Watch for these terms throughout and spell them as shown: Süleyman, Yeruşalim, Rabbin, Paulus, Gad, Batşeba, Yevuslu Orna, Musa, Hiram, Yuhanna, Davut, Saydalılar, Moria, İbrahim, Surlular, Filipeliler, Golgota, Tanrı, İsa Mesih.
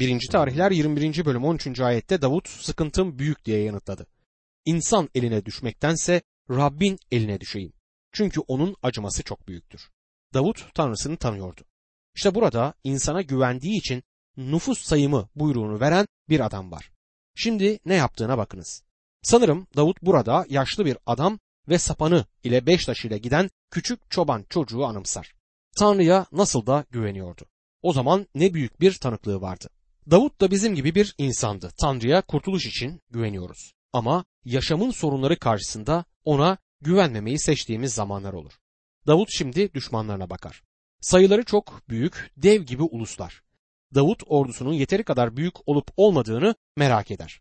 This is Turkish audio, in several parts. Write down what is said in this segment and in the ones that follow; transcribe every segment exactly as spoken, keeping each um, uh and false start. birinci Tarihler yirmi birinci bölüm on üçüncü ayette Davut sıkıntım büyük diye yanıtladı. İnsan eline düşmektense Rabbin eline düşeyim. Çünkü onun acıması çok büyüktür. Davut Tanrısını tanıyordu. İşte burada insana güvendiği için nüfus sayımı buyruğunu veren bir adam var. Şimdi ne yaptığına bakınız. Sanırım Davut burada yaşlı bir adam ve sapanı ile beş taşıyla giden küçük çoban çocuğu anımsar. Tanrı'ya nasıl da güveniyordu. O zaman ne büyük bir tanıklığı vardı. Davut da bizim gibi bir insandı. Tanrı'ya kurtuluş için güveniyoruz. Ama yaşamın sorunları karşısında ona güvenmemeyi seçtiğimiz zamanlar olur. Davut şimdi düşmanlarına bakar. Sayıları çok büyük, dev gibi uluslar. Davut ordusunun yeteri kadar büyük olup olmadığını merak eder.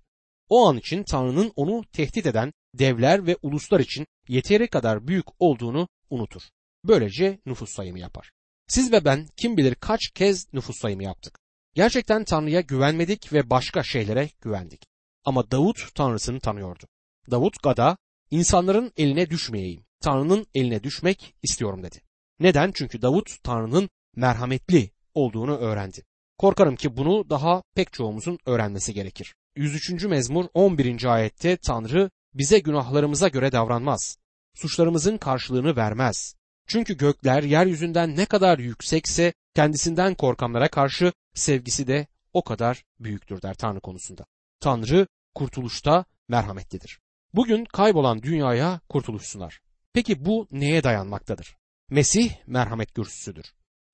O an için Tanrı'nın onu tehdit eden devler ve uluslar için yeteri kadar büyük olduğunu unutur. Böylece nüfus sayımı yapar. Siz ve ben kim bilir kaç kez nüfus sayımı yaptık. Gerçekten Tanrı'ya güvenmedik ve başka şeylere güvendik. Ama Davut Tanrısını tanıyordu. Davut Gad'a insanların eline düşmeyeyim, Tanrı'nın eline düşmek istiyorum dedi. Neden? Çünkü Davut Tanrı'nın merhametli olduğunu öğrendi. Korkarım ki bunu daha pek çoğumuzun öğrenmesi gerekir. yüz üçüncü mezmur on birinci ayette Tanrı bize günahlarımıza göre davranmaz, suçlarımızın karşılığını vermez. Çünkü gökler yeryüzünden ne kadar yüksekse kendisinden korkanlara karşı sevgisi de o kadar büyüktür der Tanrı konusunda. Tanrı kurtuluşta merhametlidir. Bugün kaybolan dünyaya kurtuluş sunar. Peki bu neye dayanmaktadır? Mesih merhamet görsüsüdür.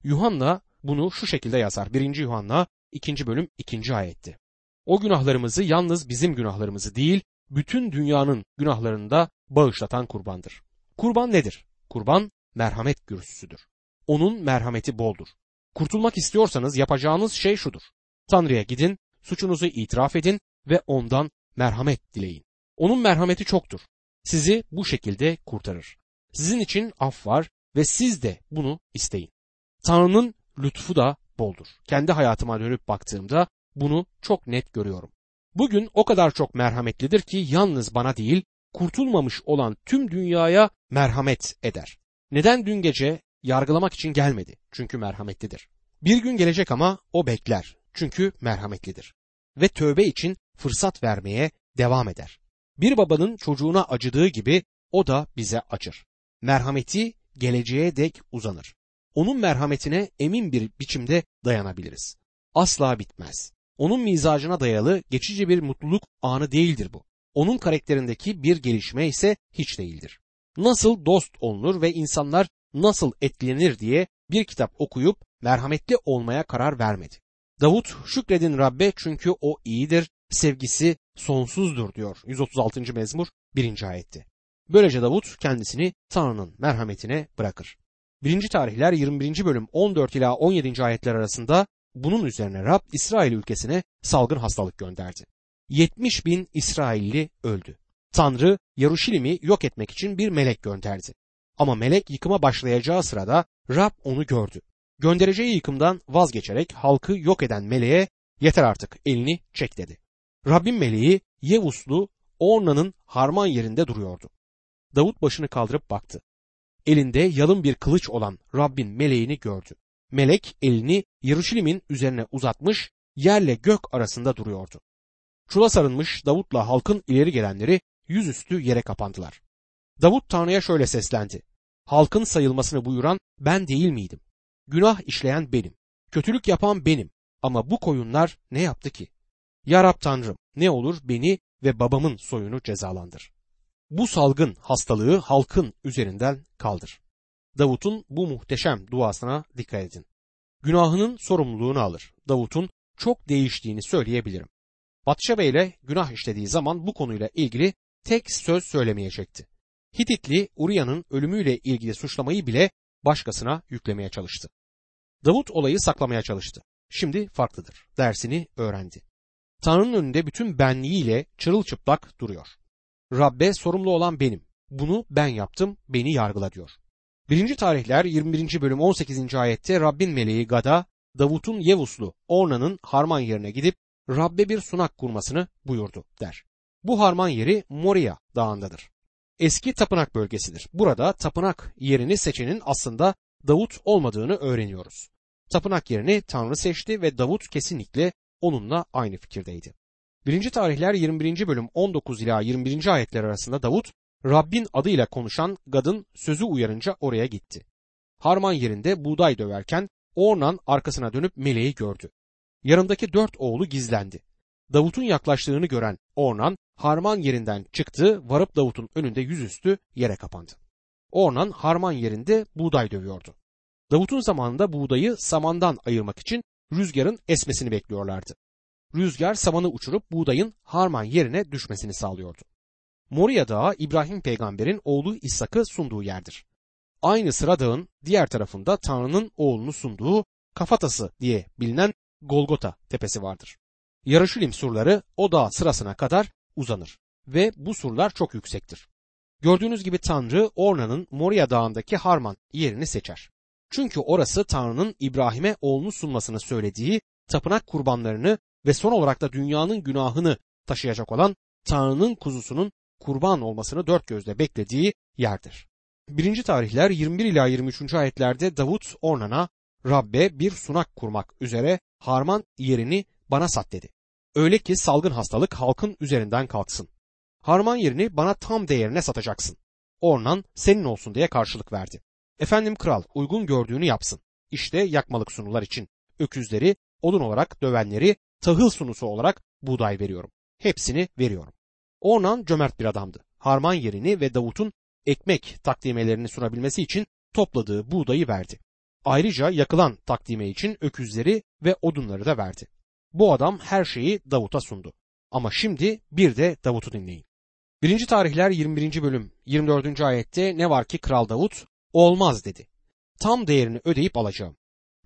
Yuhanna bunu şu şekilde yazar. birinci Yuhanna ikinci bölüm ikinci ayetti. O günahlarımızı yalnız bizim günahlarımızı değil, bütün dünyanın günahlarını da bağışlatan kurbandır. Kurban nedir? Kurban merhamet görsüsüdür. Onun merhameti boldur. Kurtulmak istiyorsanız yapacağınız şey şudur. Tanrı'ya gidin, suçunuzu itiraf edin ve ondan merhamet dileyin. Onun merhameti çoktur. Sizi bu şekilde kurtarır. Sizin için af var ve siz de bunu isteyin. Tanrı'nın lütfu da boldur. Kendi hayatıma dönüp baktığımda bunu çok net görüyorum. Bugün o kadar çok merhametlidir ki yalnız bana değil, kurtulmamış olan tüm dünyaya merhamet eder. Neden dün gece yargılamak için gelmedi? Çünkü merhametlidir. Bir gün gelecek ama o bekler. Çünkü merhametlidir. Ve tövbe için fırsat vermeye devam eder. Bir babanın çocuğuna acıdığı gibi o da bize acır. Merhameti geleceğe dek uzanır. Onun merhametine emin bir biçimde dayanabiliriz. Asla bitmez. Onun mizacına dayalı geçici bir mutluluk anı değildir bu. Onun karakterindeki bir gelişme ise hiç değildir. Nasıl dost olunur ve insanlar nasıl etkilenir diye bir kitap okuyup merhametli olmaya karar vermedi. Davut şükredin Rabbe çünkü o iyidir, sevgisi sonsuzdur diyor. yüz otuz altıncı mezmur birinci ayetti. Böylece Davut kendisini Tanrı'nın merhametine bırakır. birinci Tarihler yirmi birinci bölüm on dört ila on yedinci ayetler arasında bunun üzerine Rab İsrail ülkesine salgın hastalık gönderdi. yetmiş bin İsrailli öldü. Tanrı Yeruşalim'i yok etmek için bir melek gönderdi. Ama melek yıkıma başlayacağı sırada Rab onu gördü. Göndereceği yıkımdan vazgeçerek halkı yok eden meleğe yeter artık elini çek dedi. Rabbin meleği Yevuslu Orna'nın harman yerinde duruyordu. Davut başını kaldırıp baktı. Elinde yalın bir kılıç olan Rabbin meleğini gördü. Melek elini Yeruşalim'in üzerine uzatmış, yerle gök arasında duruyordu. Çula sarılmış Davut'la halkın ileri gelenleri yüzüstü yere kapandılar. Davut Tanrı'ya şöyle seslendi. Halkın sayılmasını buyuran ben değil miydim? Günah işleyen benim. Kötülük yapan benim. Ama bu koyunlar ne yaptı ki? Ya Rab Tanrım, ne olur beni ve babamın soyunu cezalandır. Bu salgın hastalığı halkın üzerinden kaldır. Davut'un bu muhteşem duasına dikkat edin. Günahının sorumluluğunu alır. Davut'un çok değiştiğini söyleyebilirim. Batşebe ile günah işlediği zaman bu konuyla ilgili tek söz söylemeyecekti. Hititli Uriya'nın ölümüyle ilgili suçlamayı bile başkasına yüklemeye çalıştı. Davut olayı saklamaya çalıştı. Şimdi farklıdır. Dersini öğrendi. Tanrı'nın önünde bütün benliğiyle çırılçıplak duruyor. Rabbe sorumlu olan benim. Bunu ben yaptım, beni yargıla diyor. birinci Tarihler yirmi birinci bölüm on sekizinci ayette Rabbin meleği Gad'a, Davut'un Yevuslu Orna'nın harman yerine gidip Rabbe bir sunak kurmasını buyurdu der. Bu harman yeri Moria dağındadır. Eski tapınak bölgesidir. Burada tapınak yerini seçenin aslında Davut olmadığını öğreniyoruz. Tapınak yerini Tanrı seçti ve Davut kesinlikle onunla aynı fikirdeydi. birinci Tarihler yirmi birinci bölüm on dokuz ila yirmi birinci ayetler arasında Davut, Rabbin adıyla konuşan Gad'ın sözü uyarınca oraya gitti. Harman yerinde buğday döverken Ornan arkasına dönüp meleği gördü. Yanındaki dört oğlu gizlendi. Davut'un yaklaştığını gören Ornan harman yerinden çıktı, varıp Davut'un önünde yüzüstü yere kapandı. Ornan harman yerinde buğday dövüyordu. Davut'un zamanında buğdayı samandan ayırmak için rüzgarın esmesini bekliyorlardı. Rüzgar samanı uçurup buğdayın harman yerine düşmesini sağlıyordu. Moria Dağı İbrahim peygamberin oğlu İshak'ı sunduğu yerdir. Aynı sıra dağın diğer tarafında Tanrı'nın oğlunu sunduğu kafatası diye bilinen Golgota tepesi vardır. Yeruşalim surları o dağ sırasına kadar uzanır ve bu surlar çok yüksektir. Gördüğünüz gibi Tanrı Orna'nın Moria Dağı'ndaki harman yerini seçer. Çünkü orası Tanrı'nın İbrahim'e oğlunu sunmasını söylediği tapınak kurbanlarını ve son olarak da dünyanın günahını taşıyacak olan Tanrı'nın kuzusunun kurban olmasını dört gözle beklediği yerdir. birinci Tarihler yirmi bir ila yirmi üçüncü ayetlerde Davut Ornan'a Rabbe bir sunak kurmak üzere harman yerini bana sat dedi. Öyle ki salgın hastalık halkın üzerinden kalksın. Harman yerini bana tam değerine satacaksın. Ornan senin olsun diye karşılık verdi. Efendim kral uygun gördüğünü yapsın. İşte yakmalık sunular için öküzleri, odun olarak dövenleri, tahıl sunusu olarak buğday veriyorum. Hepsini veriyorum. Ornan cömert bir adamdı. Harman yerini ve Davut'un ekmek takdimelerini sunabilmesi için topladığı buğdayı verdi. Ayrıca yakılan takdime için öküzleri ve odunları da verdi. Bu adam her şeyi Davut'a sundu. Ama şimdi bir de Davut'u dinleyin. birinci Tarihler yirmi birinci bölüm yirmi dördüncü ayette ne var ki Kral Davut olmaz dedi. Tam değerini ödeyip alacağım.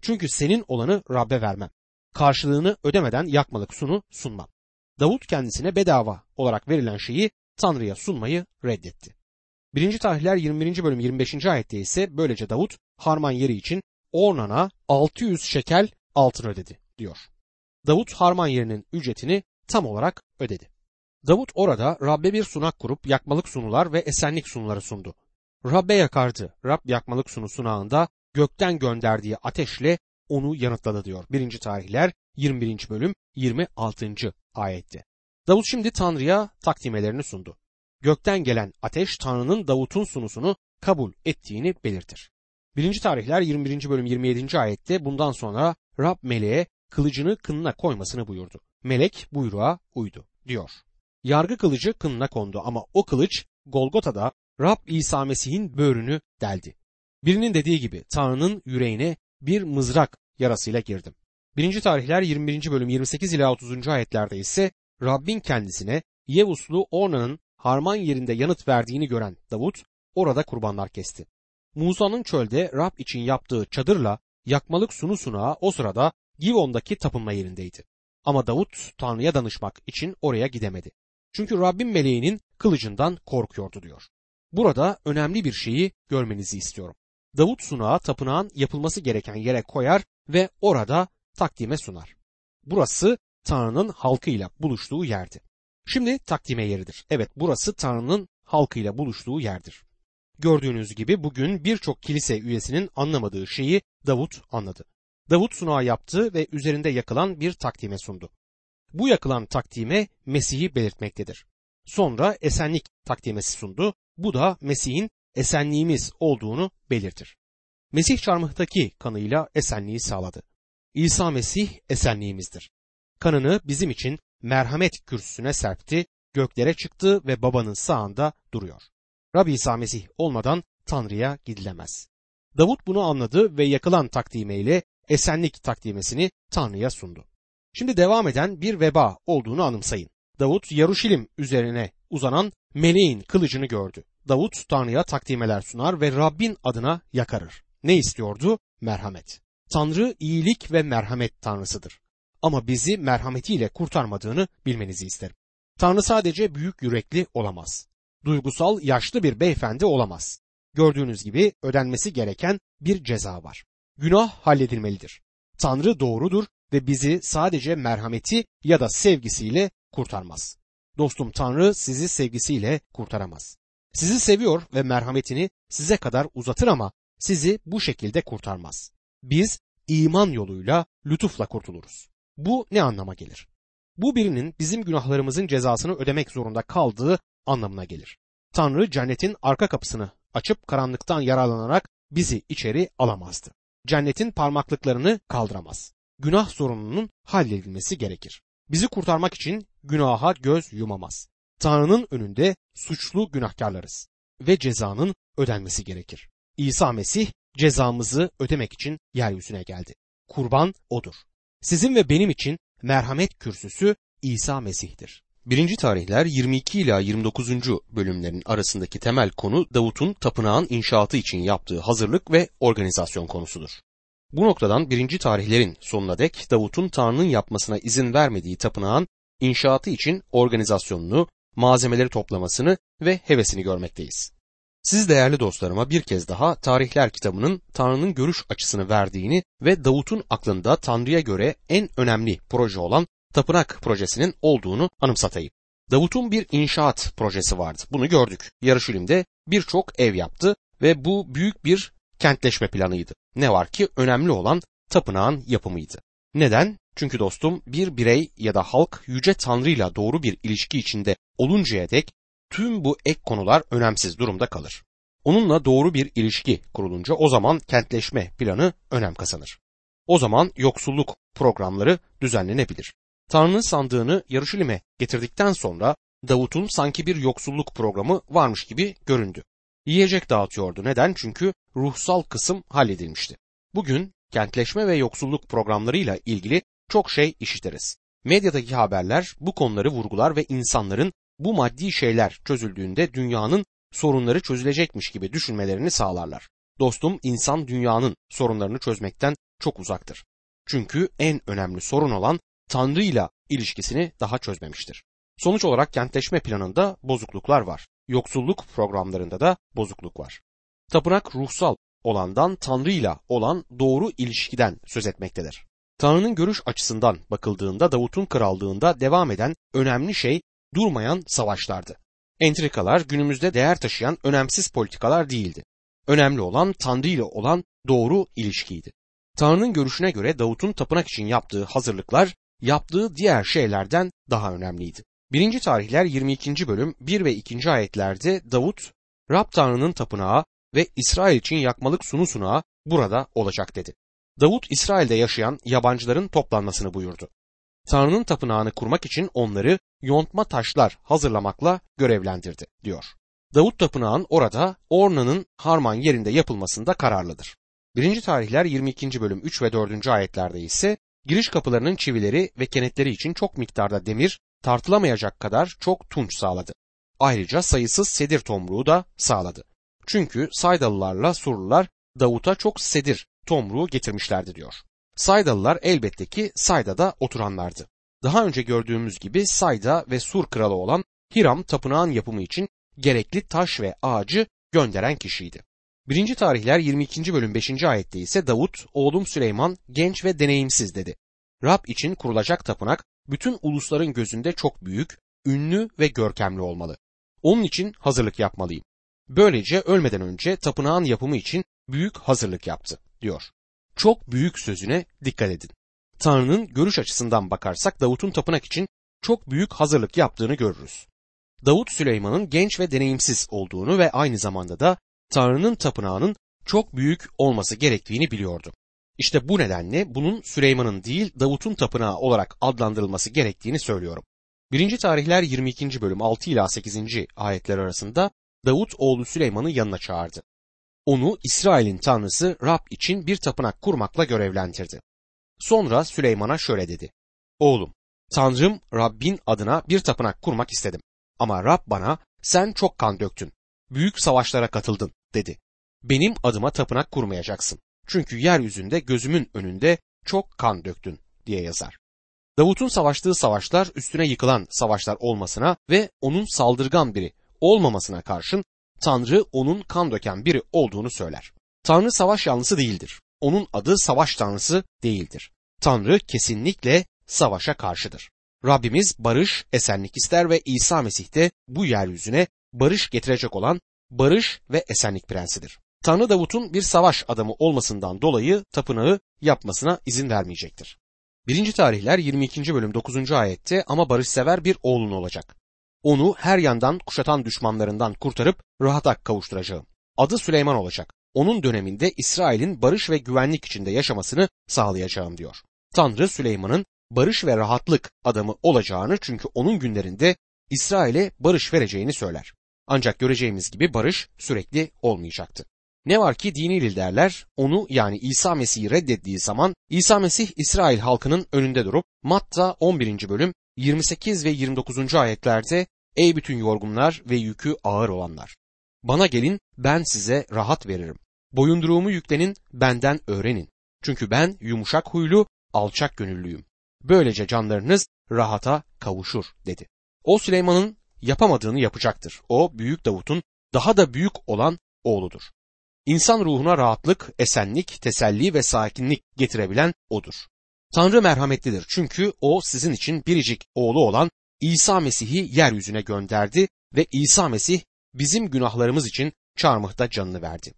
Çünkü senin olanı Rabbe vermem. Karşılığını ödemeden yakmalık sunu sunmam. Davut kendisine bedava olarak verilen şeyi Tanrı'ya sunmayı reddetti. birinci Tarihler yirmi birinci bölüm yirmi beşinci ayette ise böylece Davut harman yeri için Ornan'a altı yüz şekel altın ödedi diyor. Davut harman yerinin ücretini tam olarak ödedi. Davut orada Rabbe bir sunak kurup yakmalık sunular ve esenlik sunuları sundu. Rabbe yakardı. Rab yakmalık sunu sunağında gökten gönderdiği ateşle onu yanıtladı diyor. birinci Tarihler yirmi birinci bölüm yirmi altıncı ayette. Davut şimdi Tanrı'ya takdimelerini sundu. Gökten gelen ateş Tanrı'nın Davut'un sunusunu kabul ettiğini belirtir. birinci Tarihler yirmi birinci bölüm yirmi yedinci ayette bundan sonra Rab meleğe kılıcını kınına koymasını buyurdu. Melek buyruğa uydu diyor. Yargı kılıcı kınına kondu ama o kılıç Golgota'da Rab İsa Mesih'in böğrünü deldi. Birinin dediği gibi Tanrı'nın yüreğine bir mızrak yarasıyla girdim. birinci Tarihler yirmi birinci bölüm yirmi sekiz ila otuzuncu ayetlerde ise Rabbin kendisine Yevuslu Orna'nın harman yerinde yanıt verdiğini gören Davut orada kurbanlar kesti. Musa'nın çölde Rab için yaptığı çadırla yakmalık sunu sunağı o sırada Givon'daki tapınma yerindeydi. Ama Davut Tanrı'ya danışmak için oraya gidemedi. Çünkü Rabbin meleğinin kılıcından korkuyordu diyor. Burada önemli bir şeyi görmenizi istiyorum. Davut sunağı tapınağın yapılması gereken yere koyar ve orada takdime sunar. Burası Tanrı'nın halkıyla buluştuğu yerdi. Şimdi takdime yeridir. Evet, burası Tanrı'nın halkıyla buluştuğu yerdir. Gördüğünüz gibi bugün birçok kilise üyesinin anlamadığı şeyi Davut anladı. Davut sunağı yaptı ve üzerinde yakılan bir takdime sundu. Bu yakılan takdime Mesih'i belirtmektedir. Sonra esenlik takdimesi sundu. Bu da Mesih'in esenliğimiz olduğunu belirtir. Mesih çarmıhtaki kanıyla esenliği sağladı. İsa Mesih esenliğimizdir. Kanını bizim için merhamet kürsüsüne serpti, göklere çıktı ve babanın sağında duruyor. Rab İsa Mesih olmadan Tanrı'ya gidilemez. Davut bunu anladı ve yakılan takdimeyle esenlik takdimesini Tanrı'ya sundu. Şimdi devam eden bir veba olduğunu anımsayın. Davut Yeruşalim üzerine uzanan meleğin kılıcını gördü. Davut Tanrı'ya takdimeler sunar ve Rabbin adına yakarır. Ne istiyordu? Merhamet. Tanrı iyilik ve merhamet Tanrısıdır. Ama bizi merhametiyle kurtarmadığını bilmenizi isterim. Tanrı sadece büyük yürekli olamaz. Duygusal, yaşlı bir beyefendi olamaz. Gördüğünüz gibi ödenmesi gereken bir ceza var. Günah halledilmelidir. Tanrı doğrudur ve bizi sadece merhameti ya da sevgisiyle kurtarmaz. Dostum, Tanrı sizi sevgisiyle kurtaramaz. Sizi seviyor ve merhametini size kadar uzatır ama sizi bu şekilde kurtarmaz. Biz iman yoluyla, lütufla kurtuluruz. Bu ne anlama gelir? Bu birinin bizim günahlarımızın cezasını ödemek zorunda kaldığı anlamına gelir. Tanrı cennetin arka kapısını açıp karanlıktan yararlanarak bizi içeri alamazdı. Cennetin parmaklıklarını kaldıramaz. Günah sorununun halledilmesi gerekir. Bizi kurtarmak için günaha göz yumamaz. Tanrı'nın önünde suçlu günahkarlarız ve cezanın ödenmesi gerekir. İsa Mesih cezamızı ödemek için yeryüzüne geldi. Kurban odur. Sizin ve benim için merhamet kürsüsü İsa Mesih'tir. birinci Tarihler yirmi iki ila yirmi dokuzuncu bölümlerin arasındaki temel konu Davut'un tapınağın inşaatı için yaptığı hazırlık ve organizasyon konusudur. Bu noktadan birinci Tarihlerin sonuna dek Davut'un Tanrı'nın yapmasına izin vermediği tapınağın inşaatı için organizasyonunu, malzemeleri toplamasını ve hevesini görmekteyiz. Siz değerli dostlarıma bir kez daha Tarihler kitabının Tanrı'nın görüş açısını verdiğini ve Davut'un aklında Tanrı'ya göre en önemli proje olan tapınak projesinin olduğunu anımsatayım. Davut'un bir inşaat projesi vardı. Bunu gördük. Yeruşalim'de birçok ev yaptı ve bu büyük bir kentleşme planıydı. Ne var ki önemli olan tapınağın yapımıydı. Neden? Çünkü dostum bir birey ya da halk yüce Tanrı'yla doğru bir ilişki içinde oluncaya dek tüm bu ek konular önemsiz durumda kalır. Onunla doğru bir ilişki kurulunca o zaman kentleşme planı önem kazanır. O zaman yoksulluk programları düzenlenebilir. Tanrı'nın sandığını Yeruşalim'e getirdikten sonra Davut'un sanki bir yoksulluk programı varmış gibi göründü. Yiyecek dağıtıyordu. Neden? Çünkü ruhsal kısım halledilmişti. Bugün kentleşme ve yoksulluk programlarıyla ilgili çok şey işitiriz. Medyadaki haberler bu konuları vurgular ve insanların bu maddi şeyler çözüldüğünde dünyanın sorunları çözülecekmiş gibi düşünmelerini sağlarlar. Dostum, insan dünyanın sorunlarını çözmekten çok uzaktır. Çünkü en önemli sorun olan Tanrı ile ilişkisini daha çözmemiştir. Sonuç olarak kentleşme planında bozukluklar var. Yoksulluk programlarında da bozukluk var. Tapınak ruhsal olandan Tanrı ile olan doğru ilişkiden söz etmektedir. Tanrı'nın görüş açısından bakıldığında Davut'un krallığında devam eden önemli şey durmayan savaşlardı. Entrikalar günümüzde değer taşıyan önemsiz politikalar değildi. Önemli olan Tanrı ile olan doğru ilişkiydi. Tanrı'nın görüşüne göre Davut'un tapınak için yaptığı hazırlıklar yaptığı diğer şeylerden daha önemliydi. birinci Tarihler yirmi ikinci bölüm bir ve iki. ayetlerde Davut, Rab Tanrı'nın tapınağı ve İsrail için yakmalık sunu sunağı burada olacak dedi. Davut İsrail'de yaşayan yabancıların toplanmasını buyurdu. Tanrı'nın tapınağını kurmak için onları yontma taşlar hazırlamakla görevlendirdi diyor. Davut tapınağın orada Orna'nın harman yerinde yapılmasında kararlıdır. birinci Tarihler yirmi ikinci bölüm üç ve dört. ayetlerde ise giriş kapılarının çivileri ve kenetleri için çok miktarda demir tartılamayacak kadar çok tunç sağladı. Ayrıca sayısız sedir tomruğu da sağladı. Çünkü Saydalılarla Surlular Davut'a çok sedir tomruğu getirmişlerdi diyor. Saydalılar elbette ki Sayda'da oturanlardı. Daha önce gördüğümüz gibi Sayda ve Sur kralı olan Hiram tapınağın yapımı için gerekli taş ve ağacı gönderen kişiydi. birinci Tarihler yirmi ikinci bölüm beşinci. ayette ise Davut, oğlum Süleyman genç ve deneyimsiz dedi. Rab için kurulacak tapınak bütün ulusların gözünde çok büyük, ünlü ve görkemli olmalı. Onun için hazırlık yapmalıyım. Böylece ölmeden önce tapınağın yapımı için büyük hazırlık yaptı diyor. Çok büyük sözüne dikkat edin. Tanrı'nın görüş açısından bakarsak Davut'un tapınak için çok büyük hazırlık yaptığını görürüz. Davut Süleyman'ın genç ve deneyimsiz olduğunu ve aynı zamanda da Tanrı'nın tapınağının çok büyük olması gerektiğini biliyordu. İşte bu nedenle bunun Süleyman'ın değil Davut'un tapınağı olarak adlandırılması gerektiğini söylüyorum. birinci Tarihler yirmi ikinci bölüm altı ila sekizinci ayetler arasında Davut oğlu Süleyman'ı yanına çağırdı. Onu İsrail'in tanrısı Rab için bir tapınak kurmakla görevlendirdi. Sonra Süleyman'a şöyle dedi. Oğlum, Tanrım Rabbin adına bir tapınak kurmak istedim. Ama Rab bana sen çok kan döktün, büyük savaşlara katıldın dedi. Benim adıma tapınak kurmayacaksın. Çünkü yeryüzünde gözümün önünde çok kan döktün diye yazar. Davut'un savaştığı savaşlar üstüne yıkılan savaşlar olmasına ve onun saldırgan biri olmamasına karşın Tanrı onun kan döken biri olduğunu söyler. Tanrı savaş yanlısı değildir. Onun adı savaş tanrısı değildir. Tanrı kesinlikle savaşa karşıdır. Rabbimiz barış, esenlik ister ve İsa Mesih de bu yeryüzüne barış getirecek olan barış ve esenlik prensidir. Tanrı Davut'un bir savaş adamı olmasından dolayı tapınağı yapmasına izin vermeyecektir. birinci Tarihler yirmi ikinci bölüm dokuzuncu ayette ama barışsever bir oğlun olacak. Onu her yandan kuşatan düşmanlarından kurtarıp rahata kavuşturacağım. Adı Süleyman olacak. Onun döneminde İsrail'in barış ve güvenlik içinde yaşamasını sağlayacağım diyor. Tanrı Süleyman'ın barış ve rahatlık adamı olacağını çünkü onun günlerinde İsrail'e barış vereceğini söyler. Ancak göreceğimiz gibi barış sürekli olmayacaktı. Ne var ki dini liderler onu yani İsa Mesih'i reddettiği zaman İsa Mesih İsrail halkının önünde durup Matta on birinci bölüm yirmi sekiz ve yirmi dokuzuncu ayetlerde "Ey bütün yorgunlar ve yükü ağır olanlar, bana gelin ben size rahat veririm. Boyunduruğumu yüklenin benden öğrenin. Çünkü ben yumuşak huylu, alçak gönüllüyüm. Böylece canlarınız rahata kavuşur" dedi. O Süleyman'ın yapamadığını yapacaktır. O büyük Davut'un daha da büyük olan oğludur. İnsan ruhuna rahatlık, esenlik, teselli ve sakinlik getirebilen odur. Tanrı merhametlidir çünkü o sizin için biricik oğlu olan İsa Mesih'i yeryüzüne gönderdi ve İsa Mesih bizim günahlarımız için çarmıhta canını verdi.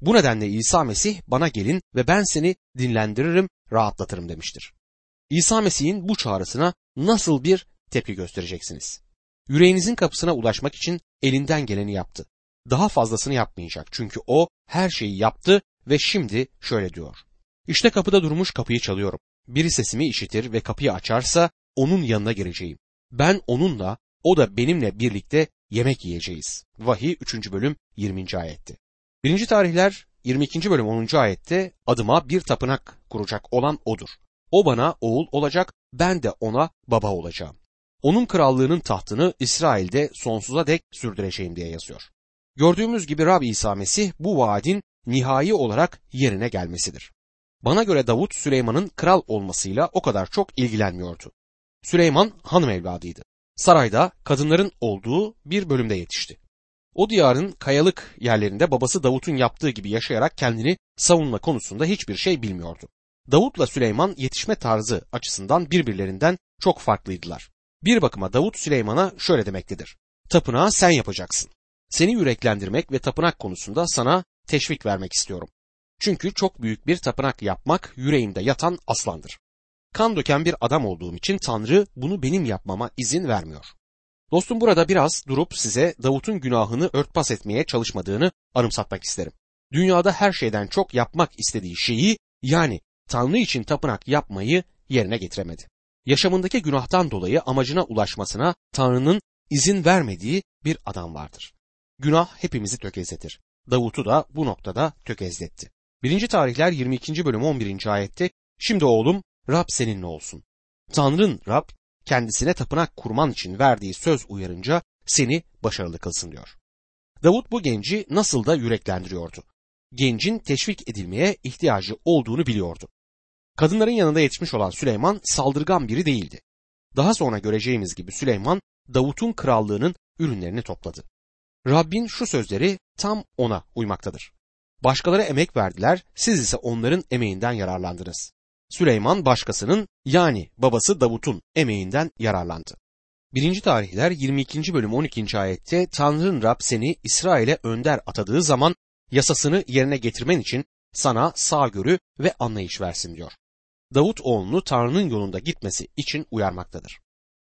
Bu nedenle İsa Mesih bana gelin ve ben seni dinlendiririm, rahatlatırım demiştir. İsa Mesih'in bu çağrısına nasıl bir tepki göstereceksiniz? Yüreğinizin kapısına ulaşmak için elinden geleni yaptı. Daha fazlasını yapmayacak çünkü o her şeyi yaptı ve şimdi şöyle diyor. İşte kapıda durmuş kapıyı çalıyorum. Biri sesimi işitir ve kapıyı açarsa onun yanına gireceğim. Ben onunla, o da benimle birlikte yemek yiyeceğiz. Vahiy üçüncü bölüm yirminci ayetti. birinci Tarihler yirmi ikinci bölüm onuncu ayette adıma bir tapınak kuracak olan odur. O bana oğul olacak, ben de ona baba olacağım. Onun krallığının tahtını İsrail'de sonsuza dek sürdüreceğim diye yazıyor. Gördüğümüz gibi Rab İsa Mesih bu vaadin nihai olarak yerine gelmesidir. Bana göre Davut Süleyman'ın kral olmasıyla o kadar çok ilgilenmiyordu. Süleyman hanım evladıydı. Sarayda kadınların olduğu bir bölümde yetişti. O diyarın kayalık yerlerinde babası Davut'un yaptığı gibi yaşayarak kendini savunma konusunda hiçbir şey bilmiyordu. Davut'la Süleyman yetişme tarzı açısından birbirlerinden çok farklıydılar. Bir bakıma Davut Süleyman'a şöyle demektedir. Tapınağı sen yapacaksın. Seni yüreklendirmek ve tapınak konusunda sana teşvik vermek istiyorum. Çünkü çok büyük bir tapınak yapmak yüreğimde yatan aslandır. Kan döken bir adam olduğum için Tanrı bunu benim yapmama izin vermiyor. Dostum burada biraz durup size Davut'un günahını örtbas etmeye çalışmadığını anımsatmak isterim. Dünyada her şeyden çok yapmak istediği şeyi yani Tanrı için tapınak yapmayı yerine getiremedi. Yaşamındaki günahtan dolayı amacına ulaşmasına Tanrı'nın izin vermediği bir adam vardır. Günah hepimizi tökezletir. Davut'u da bu noktada tökezletti. birinci Tarihler yirmi ikinci bölüm on birinci ayette şimdi oğlum Rab seninle olsun. Tanrın Rab kendisine tapınak kurman için verdiği söz uyarınca seni başarılı kılsın diyor. Davut bu genci nasıl da yüreklendiriyordu. Gencin teşvik edilmeye ihtiyacı olduğunu biliyordu. Kadınların yanında yetişmiş olan Süleyman saldırgan biri değildi. Daha sonra göreceğimiz gibi Süleyman Davut'un krallığının ürünlerini topladı. Rabbin şu sözleri tam ona uymaktadır. Başkaları emek verdiler, siz ise onların emeğinden yararlandınız. Süleyman başkasının yani babası Davut'un emeğinden yararlandı. birinci Tarihler yirmi ikinci bölüm on ikinci ayette Tanrın Rab seni İsrail'e önder atadığı zaman yasasını yerine getirmen için sana sağgörü ve anlayış versin diyor. Davut oğlunu Tanrı'nın yolunda gitmesi için uyarmaktadır.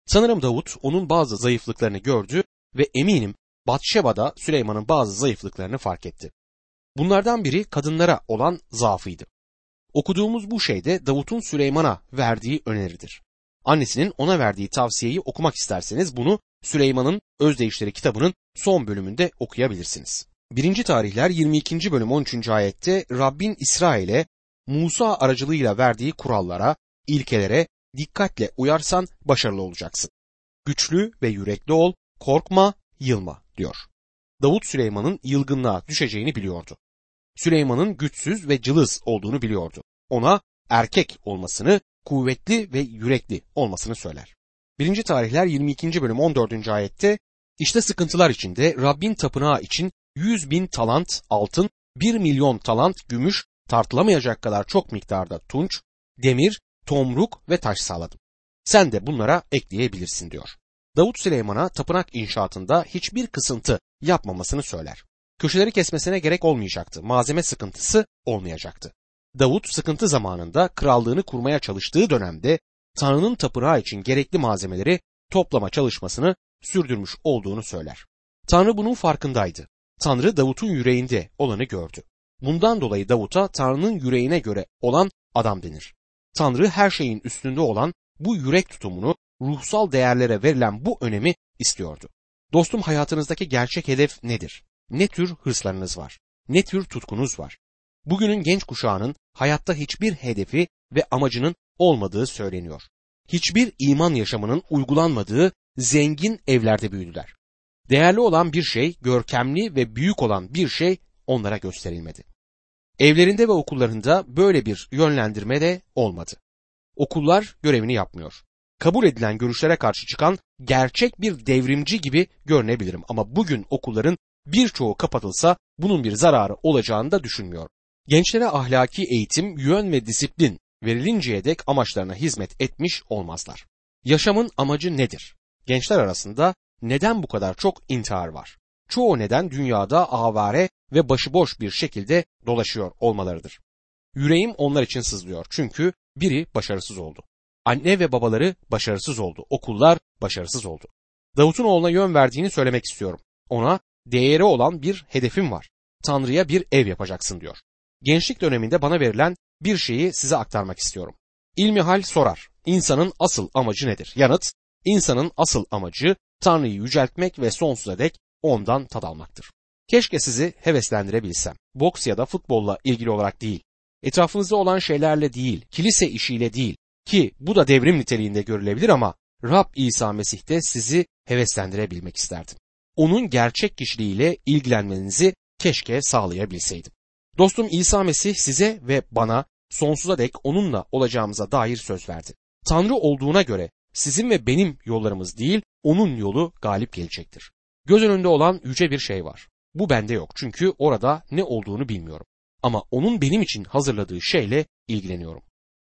Sanırım Davut onun bazı zayıflıklarını gördü ve eminim Batşeba'da Süleyman'ın bazı zayıflıklarını fark etti. Bunlardan biri kadınlara olan zaafıydı. Okuduğumuz bu şey de Davut'un Süleyman'a verdiği öneridir. Annesinin ona verdiği tavsiyeyi okumak isterseniz bunu Süleyman'ın Özdeyişleri kitabının son bölümünde okuyabilirsiniz. birinci Tarihler yirmi ikinci bölüm on üçüncü ayette Rabbin İsrail'e Musa aracılığıyla verdiği kurallara, ilkelere dikkatle uyarsan başarılı olacaksın. Güçlü ve yürekli ol, korkma, yılma diyor. Davut Süleyman'ın yılgınlığa düşeceğini biliyordu. Süleyman'ın güçsüz ve cılız olduğunu biliyordu. Ona erkek olmasını, kuvvetli ve yürekli olmasını söyler. birinci Tarihler yirmi ikinci bölüm on dördüncü ayette işte sıkıntılar içinde Rabbin tapınağı için yüz bin talant altın, bir milyon talant gümüş, tartılamayacak kadar çok miktarda tunç, demir, tomruk ve taş sağladım. Sen de bunlara ekleyebilirsin diyor. Davut Süleyman'a tapınak inşaatında hiçbir kısıntı yapmamasını söyler. Köşeleri kesmesine gerek olmayacaktı, malzeme sıkıntısı olmayacaktı. Davut sıkıntı zamanında krallığını kurmaya çalıştığı dönemde Tanrı'nın tapınağı için gerekli malzemeleri toplama çalışmasını sürdürmüş olduğunu söyler. Tanrı bunun farkındaydı. Tanrı Davut'un yüreğinde olanı gördü. Bundan dolayı Davut'a Tanrı'nın yüreğine göre olan adam denir. Tanrı her şeyin üstünde olan bu yürek tutumunu, ruhsal değerlere verilen bu önemi istiyordu. Dostum, hayatınızdaki gerçek hedef nedir? Ne tür hırslarınız var? Ne tür tutkunuz var? Bugünün genç kuşağının hayatta hiçbir hedefi ve amacının olmadığı söyleniyor. Hiçbir iman yaşamının uygulanmadığı zengin evlerde büyüdüler. Değerli olan bir şey, görkemli ve büyük olan bir şey onlara gösterilmedi. Evlerinde ve okullarında böyle bir yönlendirme de olmadı. Okullar görevini yapmıyor. Kabul edilen görüşlere karşı çıkan gerçek bir devrimci gibi görünebilirim ama bugün okulların birçoğu kapatılsa bunun bir zararı olacağını da düşünmüyorum. Gençlere ahlaki eğitim, yön ve disiplin verilinceye dek amaçlarına hizmet etmiş olmazlar. Yaşamın amacı nedir? Gençler arasında neden bu kadar çok intihar var? Çoğu neden dünyada avare ve başıboş bir şekilde dolaşıyor olmalarıdır. Yüreğim onlar için sızlıyor çünkü biri başarısız oldu. Anne ve babaları başarısız oldu. Okullar başarısız oldu. Davut'un oğluna yön verdiğini söylemek istiyorum. Ona değeri olan bir hedefim var. Tanrı'ya bir ev yapacaksın diyor. Gençlik döneminde bana verilen bir şeyi size aktarmak istiyorum. İlmihal sorar. İnsanın asıl amacı nedir? Yanıt: İnsanın asıl amacı Tanrı'yı yüceltmek ve sonsuza dek ondan tad almaktır. Keşke sizi heveslendirebilsem. Boks ya da futbolla ilgili olarak değil. Etrafınızda olan şeylerle değil, kilise işiyle değil ki bu da devrim niteliğinde görülebilir ama Rab İsa Mesih'te sizi heveslendirebilmek isterdim. Onun gerçek kişiliğiyle ilgilenmenizi keşke sağlayabilseydim. Dostum, İsa Mesih size ve bana sonsuza dek onunla olacağımıza dair söz verdi. Tanrı olduğuna göre sizin ve benim yollarımız değil, onun yolu galip gelecektir. Göz önünde olan yüce bir şey var. Bu bende yok çünkü orada ne olduğunu bilmiyorum. Ama onun benim için hazırladığı şeyle ilgileniyorum.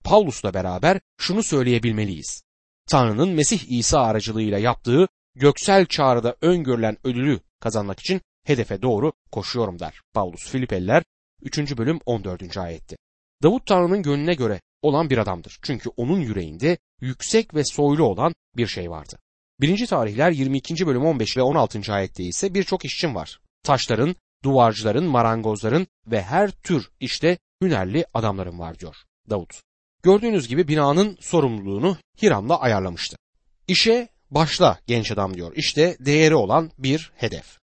Paulus'la beraber şunu söyleyebilmeliyiz. Tanrı'nın Mesih İsa aracılığıyla yaptığı göksel çağrıda öngörülen ödülü kazanmak için hedefe doğru koşuyorum der Paulus Filipeliler üçüncü bölüm on dördüncü ayette. Davut Tanrı'nın gönlüne göre olan bir adamdır. Çünkü onun yüreğinde yüksek ve soylu olan bir şey vardı. birinci Tarihler yirmi ikinci bölüm on beş ve on altıncı ayette ise birçok işçim var. Taşların, duvarcıların, marangozların ve her tür işte hünerli adamların var diyor Davut. Gördüğünüz gibi binanın sorumluluğunu Hiram'la ayarlamıştı. İşe başla genç adam diyor. İşte değeri olan bir hedef.